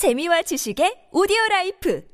재미와 지식의 오디오라이프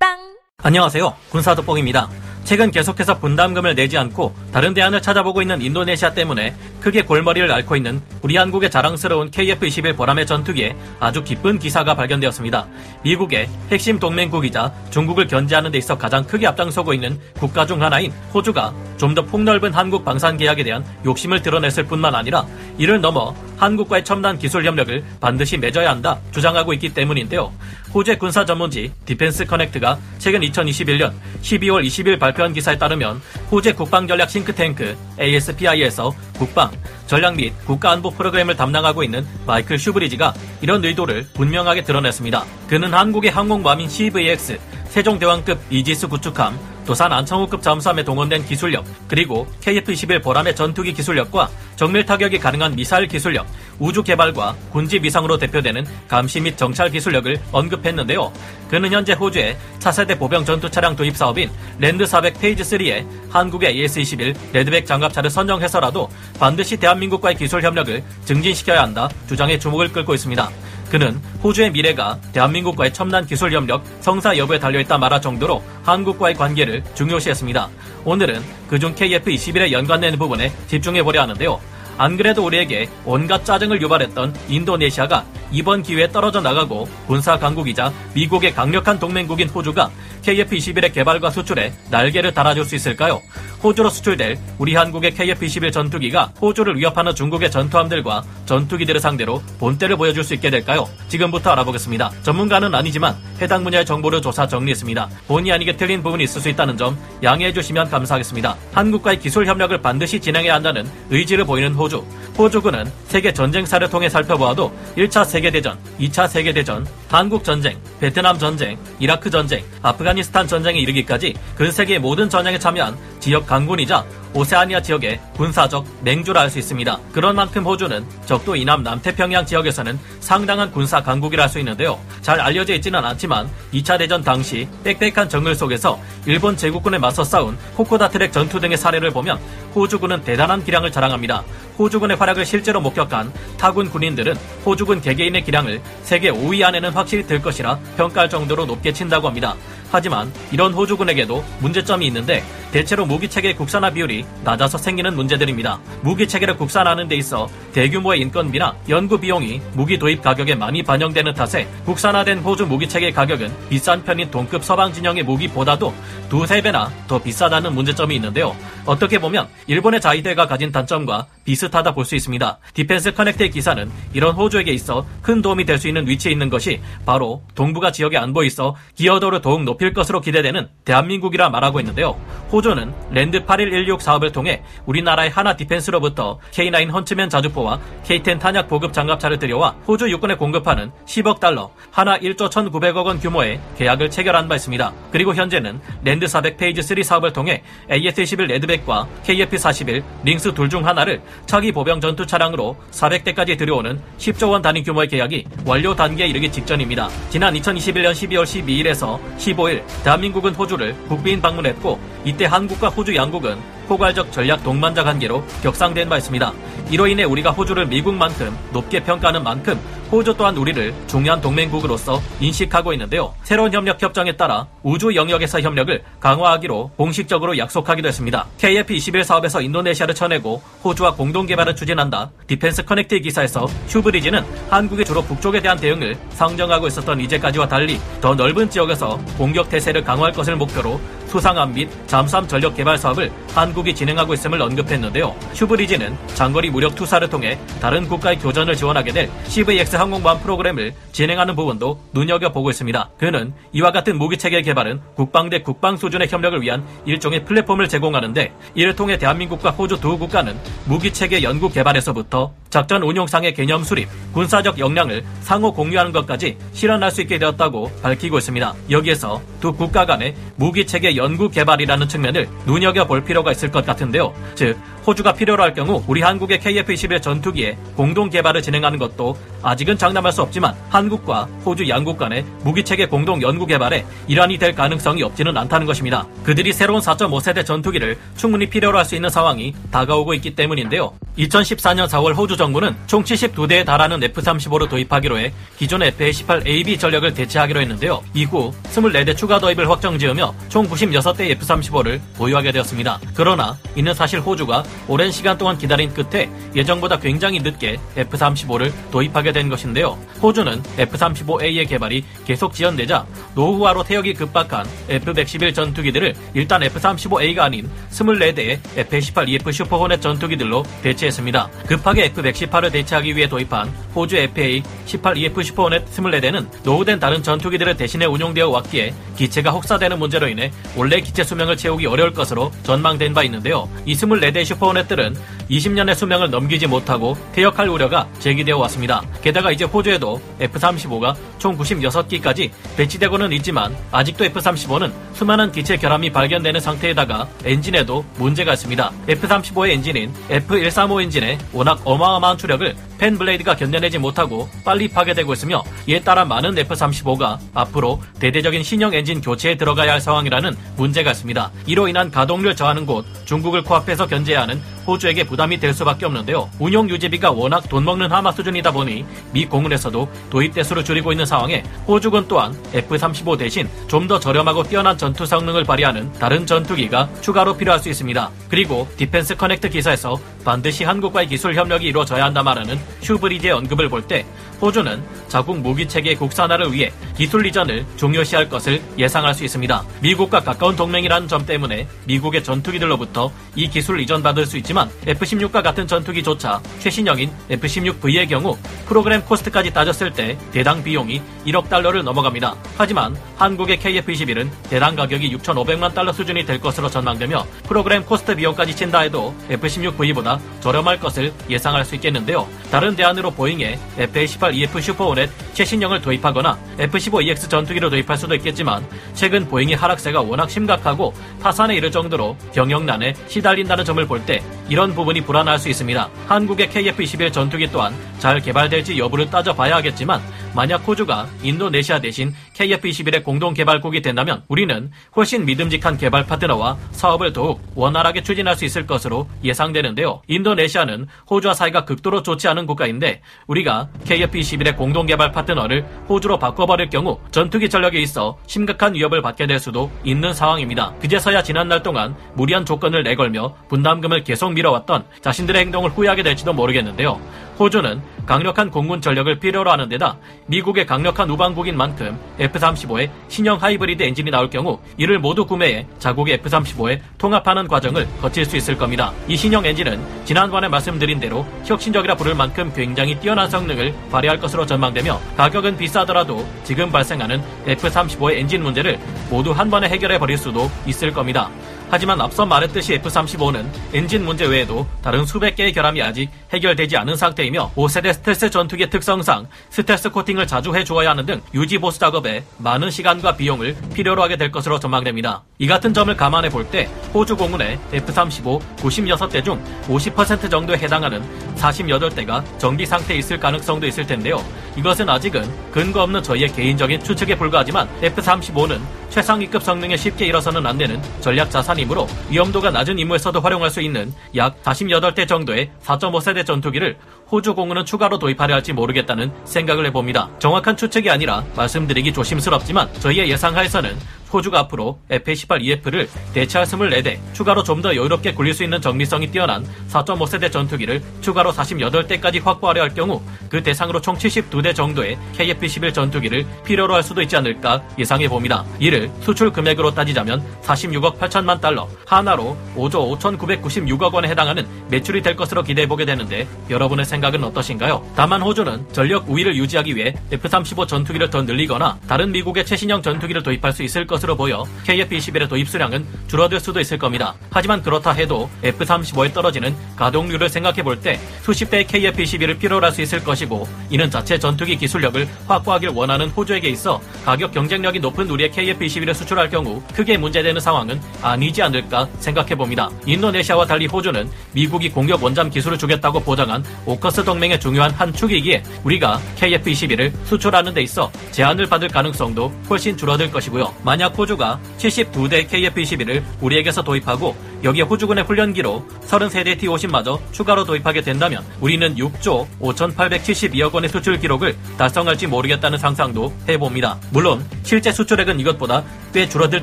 팟빵. 안녕하세요. 군사돋보기입니다. 최근 계속해서 분담금을 내지 않고 다른 대안을 찾아보고 있는 인도네시아 때문에 크게 골머리를 앓고 있는 우리 한국의 자랑스러운 KF-21 보람의 전투기에 아주 기쁜 기사가 발견되었습니다. 미국의 핵심 동맹국이자 중국을 견제하는 데 있어 가장 크게 앞장서고 있는 국가 중 하나인 호주가 좀 더 폭넓은 한국 방산 계약에 대한 욕심을 드러냈을 뿐만 아니라 이를 넘어 한국과의 첨단 기술 협력을 반드시 맺어야 한다 주장하고 있기 때문인데요. 호주의 군사 전문지 디펜스 커넥트가 최근 2021년 12월 20일 발표한 기사에 따르면 호주의 국방전략 싱크탱크 AS-21에서 국방, 전략 및 국가안보 프로그램을 담당하고 있는 마이클 슈브리지가 이런 의도를 분명하게 드러냈습니다. 그는 한국의 항공모함인 CVX, 세종대왕급 이지스 구축함, 도산 안창호급 잠수함에 동원된 기술력, 그리고 KF-21 보람의 전투기 기술력과 정밀 타격이 가능한 미사일 기술력, 우주 개발과 군집 이상으로 대표되는 감시 및 정찰 기술력을 언급했는데요. 그는 현재 호주의 차세대 보병 전투 차량 도입 사업인 랜드 400 페이지 3에 한국의 AS-21 레드백 장갑차를 선정해서라도 반드시 대한민국과의 기술 협력을 증진시켜야 한다 주장에 주목을 끌고 있습니다. 그는 호주의 미래가 대한민국과의 첨단 기술 협력 성사 여부에 달려있다 말할 정도로 한국과의 관계를 중요시했습니다. 오늘은 그중 KF-21에 연관되는 부분에 집중해보려 하는데요. 안 그래도 우리에게 온갖 짜증을 유발했던 인도네시아가 이번 기회에 떨어져 나가고 군사 강국이자 미국의 강력한 동맹국인 호주가 KF-21의 개발과 수출에 날개를 달아줄 수 있을까요? 호주로 수출될 우리 한국의 KF-21 전투기가 호주를 위협하는 중국의 전투함들과 전투기들을 상대로 본때를 보여줄 수 있게 될까요? 지금부터 알아보겠습니다. 전문가는 아니지만 해당 분야의 정보를 조사 정리했습니다. 본의 아니게 틀린 부분이 있을 수 있다는 점 양해해 주시면 감사하겠습니다. 한국과의 기술 협력을 반드시 진행해야 한다는 의지를 보이는 호주. 호주군은 세계 전쟁사를 통해 살펴보아도 1차 세계대전, 2차 세계대전, 한국전쟁, 베트남전쟁, 이라크전쟁, 아프가니스탄전쟁에 이르기까지 근세계의 모든 전쟁에 참여한 지역 강군이자 오세아니아 지역의 군사적 맹주라 할 수 있습니다. 그런 만큼 호주는 적도 이남 남태평양 지역에서는 상당한 군사 강국이라 할 수 있는데요. 잘 알려져 있지는 않지만 2차 대전 당시 빽빽한 정글 속에서 일본 제국군에 맞서 싸운 코코다 트랙 전투 등의 사례를 보면 호주군은 대단한 기량을 자랑합니다. 호주군의 활약을 실제로 목격한 타군 군인들은 호주군 개개인의 기량을 세계 5위 안에는 확실히 들 것이라 평가할 정도로 높게 친다고 합니다. 하지만 이런 호주군에게도 문제점이 있는데 대체로 무기체계의 국산화 비율이 낮아서 생기는 문제들입니다. 무기체계를 국산화하는 데 있어 대규모의 인건비나 연구 비용이 무기 도입 가격에 많이 반영되는 탓에 국산화된 호주 무기체계의 가격은 비싼 편인 동급 서방 진영의 무기보다도 2~3배나 더 비싸다는 문제점이 있는데요. 어떻게 보면 일본의 자위대가 가진 단점과 비슷하다 볼 수 있습니다. 디펜스 커넥트의 기사는 이런 호주에게 있어 큰 도움이 될 수 있는 위치에 있는 것이 바로 동북아 지역의 안보에 있어 기여도를 더욱 높일 것으로 기대되는 대한민국이라 말하고 있는데요. 호주는 랜드 8116 사업을 통해 우리나라의 하나 디펜스로부터 K9 헌츠맨 자주포와 K10 탄약 보급 장갑차를 들여와 호주 육군에 공급하는 10억 달러, 하나 1조 1900억 원 규모의 계약을 체결한 바 있습니다. 그리고 현재는 랜드 400 페이지 3 사업을 통해 AS-21 레드백과 KF41, 링스 둘 중 하나를 차기 보병 전투 차량으로 400대까지 들여오는 10조 원 단위 규모의 계약이 완료 단계에 이르기 직전입니다. 지난 2021년 12월 12일에서 15일 대한민국은 호주를 국빈 방문했고 이때 한국과 호주 양국은 포괄적 전략 동반자 관계로 격상된 바 있습니다. 이로 인해 우리가 호주를 미국만큼 높게 평가하는 만큼 호주 또한 우리를 중요한 동맹국으로서 인식하고 있는데요. 새로운 협력 협정에 따라 우주 영역에서 협력을 강화하기로 공식적으로 약속하기도 했습니다. KF-21 사업에서 인도네시아를 쳐내고 호주와 공동 개발을 추진한다. 디펜스 커넥트 기사에서 슈브리지는 한국이 주로 북쪽에 대한 대응을 상정하고 있었던 이제까지와 달리 더 넓은 지역에서 공격 태세를 강화할 것을 목표로 수상함 및 잠수함 전력 개발 사업을 한국이 진행하고 있음을 언급했는데요. 슈브리지는 장거리 무력 투사를 통해 다른 국가의 교전을 지원하게 될 CVX 항공모함 프로그램을 진행하는 부분도 눈여겨보고 있습니다. 그는 이와 같은 무기체계 개발은 국방 대 국방 수준의 협력을 위한 일종의 플랫폼을 제공하는데 이를 통해 대한민국과 호주 두 국가는 무기체계 연구 개발에서부터 작전 운용상의 개념 수립, 군사적 역량을 상호 공유하는 것까지 실현할 수 있게 되었다고 밝히고 있습니다. 여기에서 두 국가 간의 무기체계 연구 개발이라는 측면을 눈여겨볼 필요가 있을 것 같은데요. 즉 호주가 필요로 할 경우 우리 한국의 KF-21 전투기에 공동 개발을 진행하는 것도 아직은 장담할 수 없지만 한국과 호주 양국 간의 무기체계 공동 연구 개발에 일환이 될 가능성이 없지는 않다는 것입니다. 그들이 새로운 4.5세대 전투기를 충분히 필요로 할 수 있는 상황이 다가오고 있기 때문인데요. 2014년 4월 호주 정부는 총 72대에 달하는 F-35를 도입하기로 해 기존 F/A-18AB 전력을 대체하기로 했는데요. 이후 24대 추가 도입을 확정지으며 총 96대의 F-35를 보유하게 되었습니다. 그러나 이는 사실 호주가 오랜 시간 동안 기다린 끝에 예정보다 굉장히 늦게 F-35를 도입하게 된 것인데요. 호주는 F-35A의 개발이 계속 지연되자 노후화로 태역이 급박한 F-111 전투기들을 일단 F-35A가 아닌 24대의 F-18EF 슈퍼호넷 전투기들로 대체했습니다. 급하게 F-118을 대체하기 위해 도입한 호주 F/A-18E/F 슈퍼호넷 24대는 노후된 다른 전투기들을 대신해 운용되어 왔기에 기체가 혹사되는 문제로 인해 원래 기체 수명을 채우기 어려울 것으로 전망된 바 있는데요. 이 24대의 슈퍼호넷들은 20년의 수명을 넘기지 못하고 퇴역할 우려가 제기되어 왔습니다. 게다가 이제 호주에도 F-35가 총 96기까지 배치되고는 있지만 아직도 F-35는 수많은 기체 결함이 발견되는 상태에다가 엔진에도 문제가 있습니다. F-35의 엔진인 F-135 엔진에 워낙 어마어마한 추력을 팬 블레이드가 견뎌내지 못하고 빨리 파괴되고 있으며 이에 따라 많은 F-35가 앞으로 대대적인 신형 엔진 교체에 들어가야 할 상황이라는 문제가 있습니다. 이로 인한 가동률 저하는 곧 중국을 코앞에서 견제해야 하는 호주에게 부담이 될 수밖에 없는데요. 운용 유지비가 워낙 돈 먹는 하마 수준이다 보니 미 공군에서도 도입 대수를 줄이고 있는 상황에 호주군 또한 F-35 대신 좀 더 저렴하고 뛰어난 전투 성능을 발휘하는 다른 전투기가 추가로 필요할 수 있습니다. 그리고 디펜스 커넥트 기사에서 반드시 한국과의 기술 협력이 이루어져야 한다 말하는 휴브리지의 언급을 볼 때 호주는 자국 무기체계 국산화를 위해 기술 이전을 중요시할 것을 예상할 수 있습니다. 미국과 가까운 동맹이라는 점 때문에 미국의 전투기들로부터 이 기술 이전받을 수 있지만 F-16과 같은 전투기조차 최신형인 F-16V의 경우 프로그램 코스트까지 따졌을 때 대당 비용이 1억 달러를 넘어갑니다. 하지만 한국의 KF-21은 대당 가격이 6,500만 달러 수준이 될 것으로 전망되며 프로그램 코스트 비용까지 친다 해도 F-16V보다 저렴할 것을 예상할 수 있겠는데요. 다른 대안으로 보잉의 F-18EF 슈퍼호넷 최신형을 도입하거나 F-15EX 전투기로 도입할 수도 있겠지만 최근 보잉의 하락세가 워낙 심각하고 파산에 이를 정도로 경영난에 시달린다는 점을 볼 때 이런 부분이 불안할 수 있습니다. 한국의 KF-21 전투기 또한 잘 개발될지 여부를 따져봐야 하겠지만 만약 호주가 인도네시아 대신 KF-21의 공동 개발국이 된다면 우리는 훨씬 믿음직한 개발 파트너와 사업을 더욱 원활하게 추진할 수 있을 것으로 예상되는데요. 인도네시아는 호주와 사이가 극도로 좋지 않은 국가인데 우리가 KF-21의 공동 개발 파트너를 호주로 바꿔버릴 경우 전투기 전력에 있어 심각한 위협을 받게 될 수도 있는 상황입니다. 그제서야 지난날 동안 무리한 조건을 내걸며 분담금을 계속 밀어왔던 자신들의 행동을 후회하게 될지도 모르겠는데요. 호주는 강력한 공군 전력을 필요로 하는 데다 미국의 강력한 우방국인 만큼 F-35의 신형 하이브리드 엔진이 나올 경우 이를 모두 구매해 자국의 F-35에 통합하는 과정을 거칠 수 있을 겁니다. 이 신형 엔진은 지난번에 말씀드린 대로 혁신적이라 부를 만큼 굉장히 뛰어난 성능을 발휘할 것으로 전망되며 가격은 비싸더라도 지금 발생하는 F-35의 엔진 문제를 모두 한 번에 해결해버릴 수도 있을 겁니다. 하지만 앞서 말했듯이 F-35는 엔진 문제 외에도 다른 수백 개의 결함이 아직 해결되지 않은 상태이며 5세대 스텔스 전투기의 특성상 스텔스 코팅을 자주 해주어야 하는 등 유지 보수 작업에 많은 시간과 비용을 필요로 하게 될 것으로 전망됩니다. 이 같은 점을 감안해 볼 때 호주 공군의 F-35 96대 중 50% 정도에 해당하는 48대가 정비 상태에 있을 가능성도 있을 텐데요. 이것은 아직은 근거 없는 저희의 개인적인 추측에 불과하지만 F-35는 최상위급 성능에 쉽게 일어서는 안 되는 전략 자산이므로 위험도가 낮은 임무에서도 활용할 수 있는 약 48대 정도의 4.5세대 전투기를 호주 공군은 추가로 도입하려 할지 모르겠다는 생각을 해봅니다. 정확한 추측이 아니라 말씀드리기 조심스럽지만 저희의 예상하에서는 호주가 앞으로 F-18EF를 대체할 24대, 추가로 좀 더 여유롭게 굴릴 수 있는 정밀성이 뛰어난 4.5세대 전투기를 추가로 48대까지 확보하려 할 경우 그 대상으로 총 72대 정도의 KF-21 전투기를 필요로 할 수도 있지 않을까 예상해봅니다. 이를 수출 금액으로 따지자면 46억 8천만 달러, 하나로 5조 5,996억 원에 해당하는 매출이 될 것으로 기대해보게 되는데 여러분의 생각은 어떠신가요? 다만 호주는 전력 우위를 유지하기 위해 F-35 전투기를 더 늘리거나 다른 미국의 최신형 전투기를 도입할 수 있을 것으로 보여 KF-21의 도입 수량은 줄어들 수도 있을 겁니다. 하지만 그렇다 해도 F-35에 떨어지는 가동률을 생각해볼 때 수십 대의 KF-21을 필요로 할 수 있을 것이고 이는 자체 전투기 기술력을 확보하길 원하는 호주에게 있어 가격 경쟁력이 높은 우리의 KF-21을 수출할 경우 크게 문제되는 상황은 아니지 않을까 생각해봅니다. 인도네시아와 달리 호주는 미국이 공격 원잠 기술을 주겠다고 보장한 오커스 동맹의 중요한 한 축이기에 우리가 KF-21을 수출하는 데 있어 제한을 받을 가능성도 훨씬 줄어들 것이고요. 만약 호주가 72대 KF-21을 우리에게서 도입하고 여기에 호주군의 훈련기로 33대 T-50마저 추가로 도입하게 된다면 우리는 6조 5,872억 원의 수출 기록을 달성할지 모르겠다는 상상도 해봅니다. 물론 실제 수출액은 이것보다 꽤 줄어들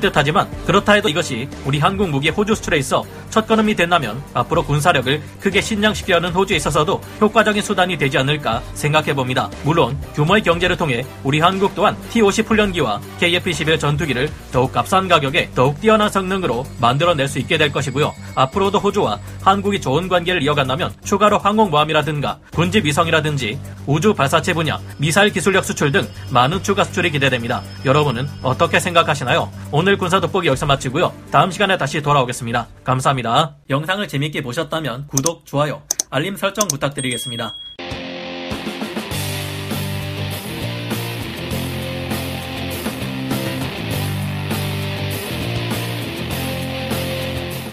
듯하지만 그렇다 해도 이것이 우리 한국 무기의 호주 수출에 있어 첫 걸음이 된다면 앞으로 군사력을 크게 신장시키려는 호주에 있어서도 효과적인 수단이 되지 않을까 생각해봅니다. 물론 규모의 경제를 통해 우리 한국 또한 T-50 훈련기와 KF-21 전투기를 더욱 값싼 가격에 더욱 뛰어난 성능으로 만들어낼 수 있게 될 것이고요. 앞으로도 호주와 한국이 좋은 관계를 이어간다면 추가로 항공모함이라든가 군집 위성이라든지 우주 발사체 분야, 미사일 기술력 수출 등 많은 추가 수출이 기대됩니다. 여러분은 어떻게 생각하시나요? 오늘 군사 돋보기 여기서 마치고요. 다음 시간에 다시 돌아오겠습니다. 감사합니다. 영상을 재밌게 보셨다면 구독, 좋아요, 알림 설정 부탁드리겠습니다.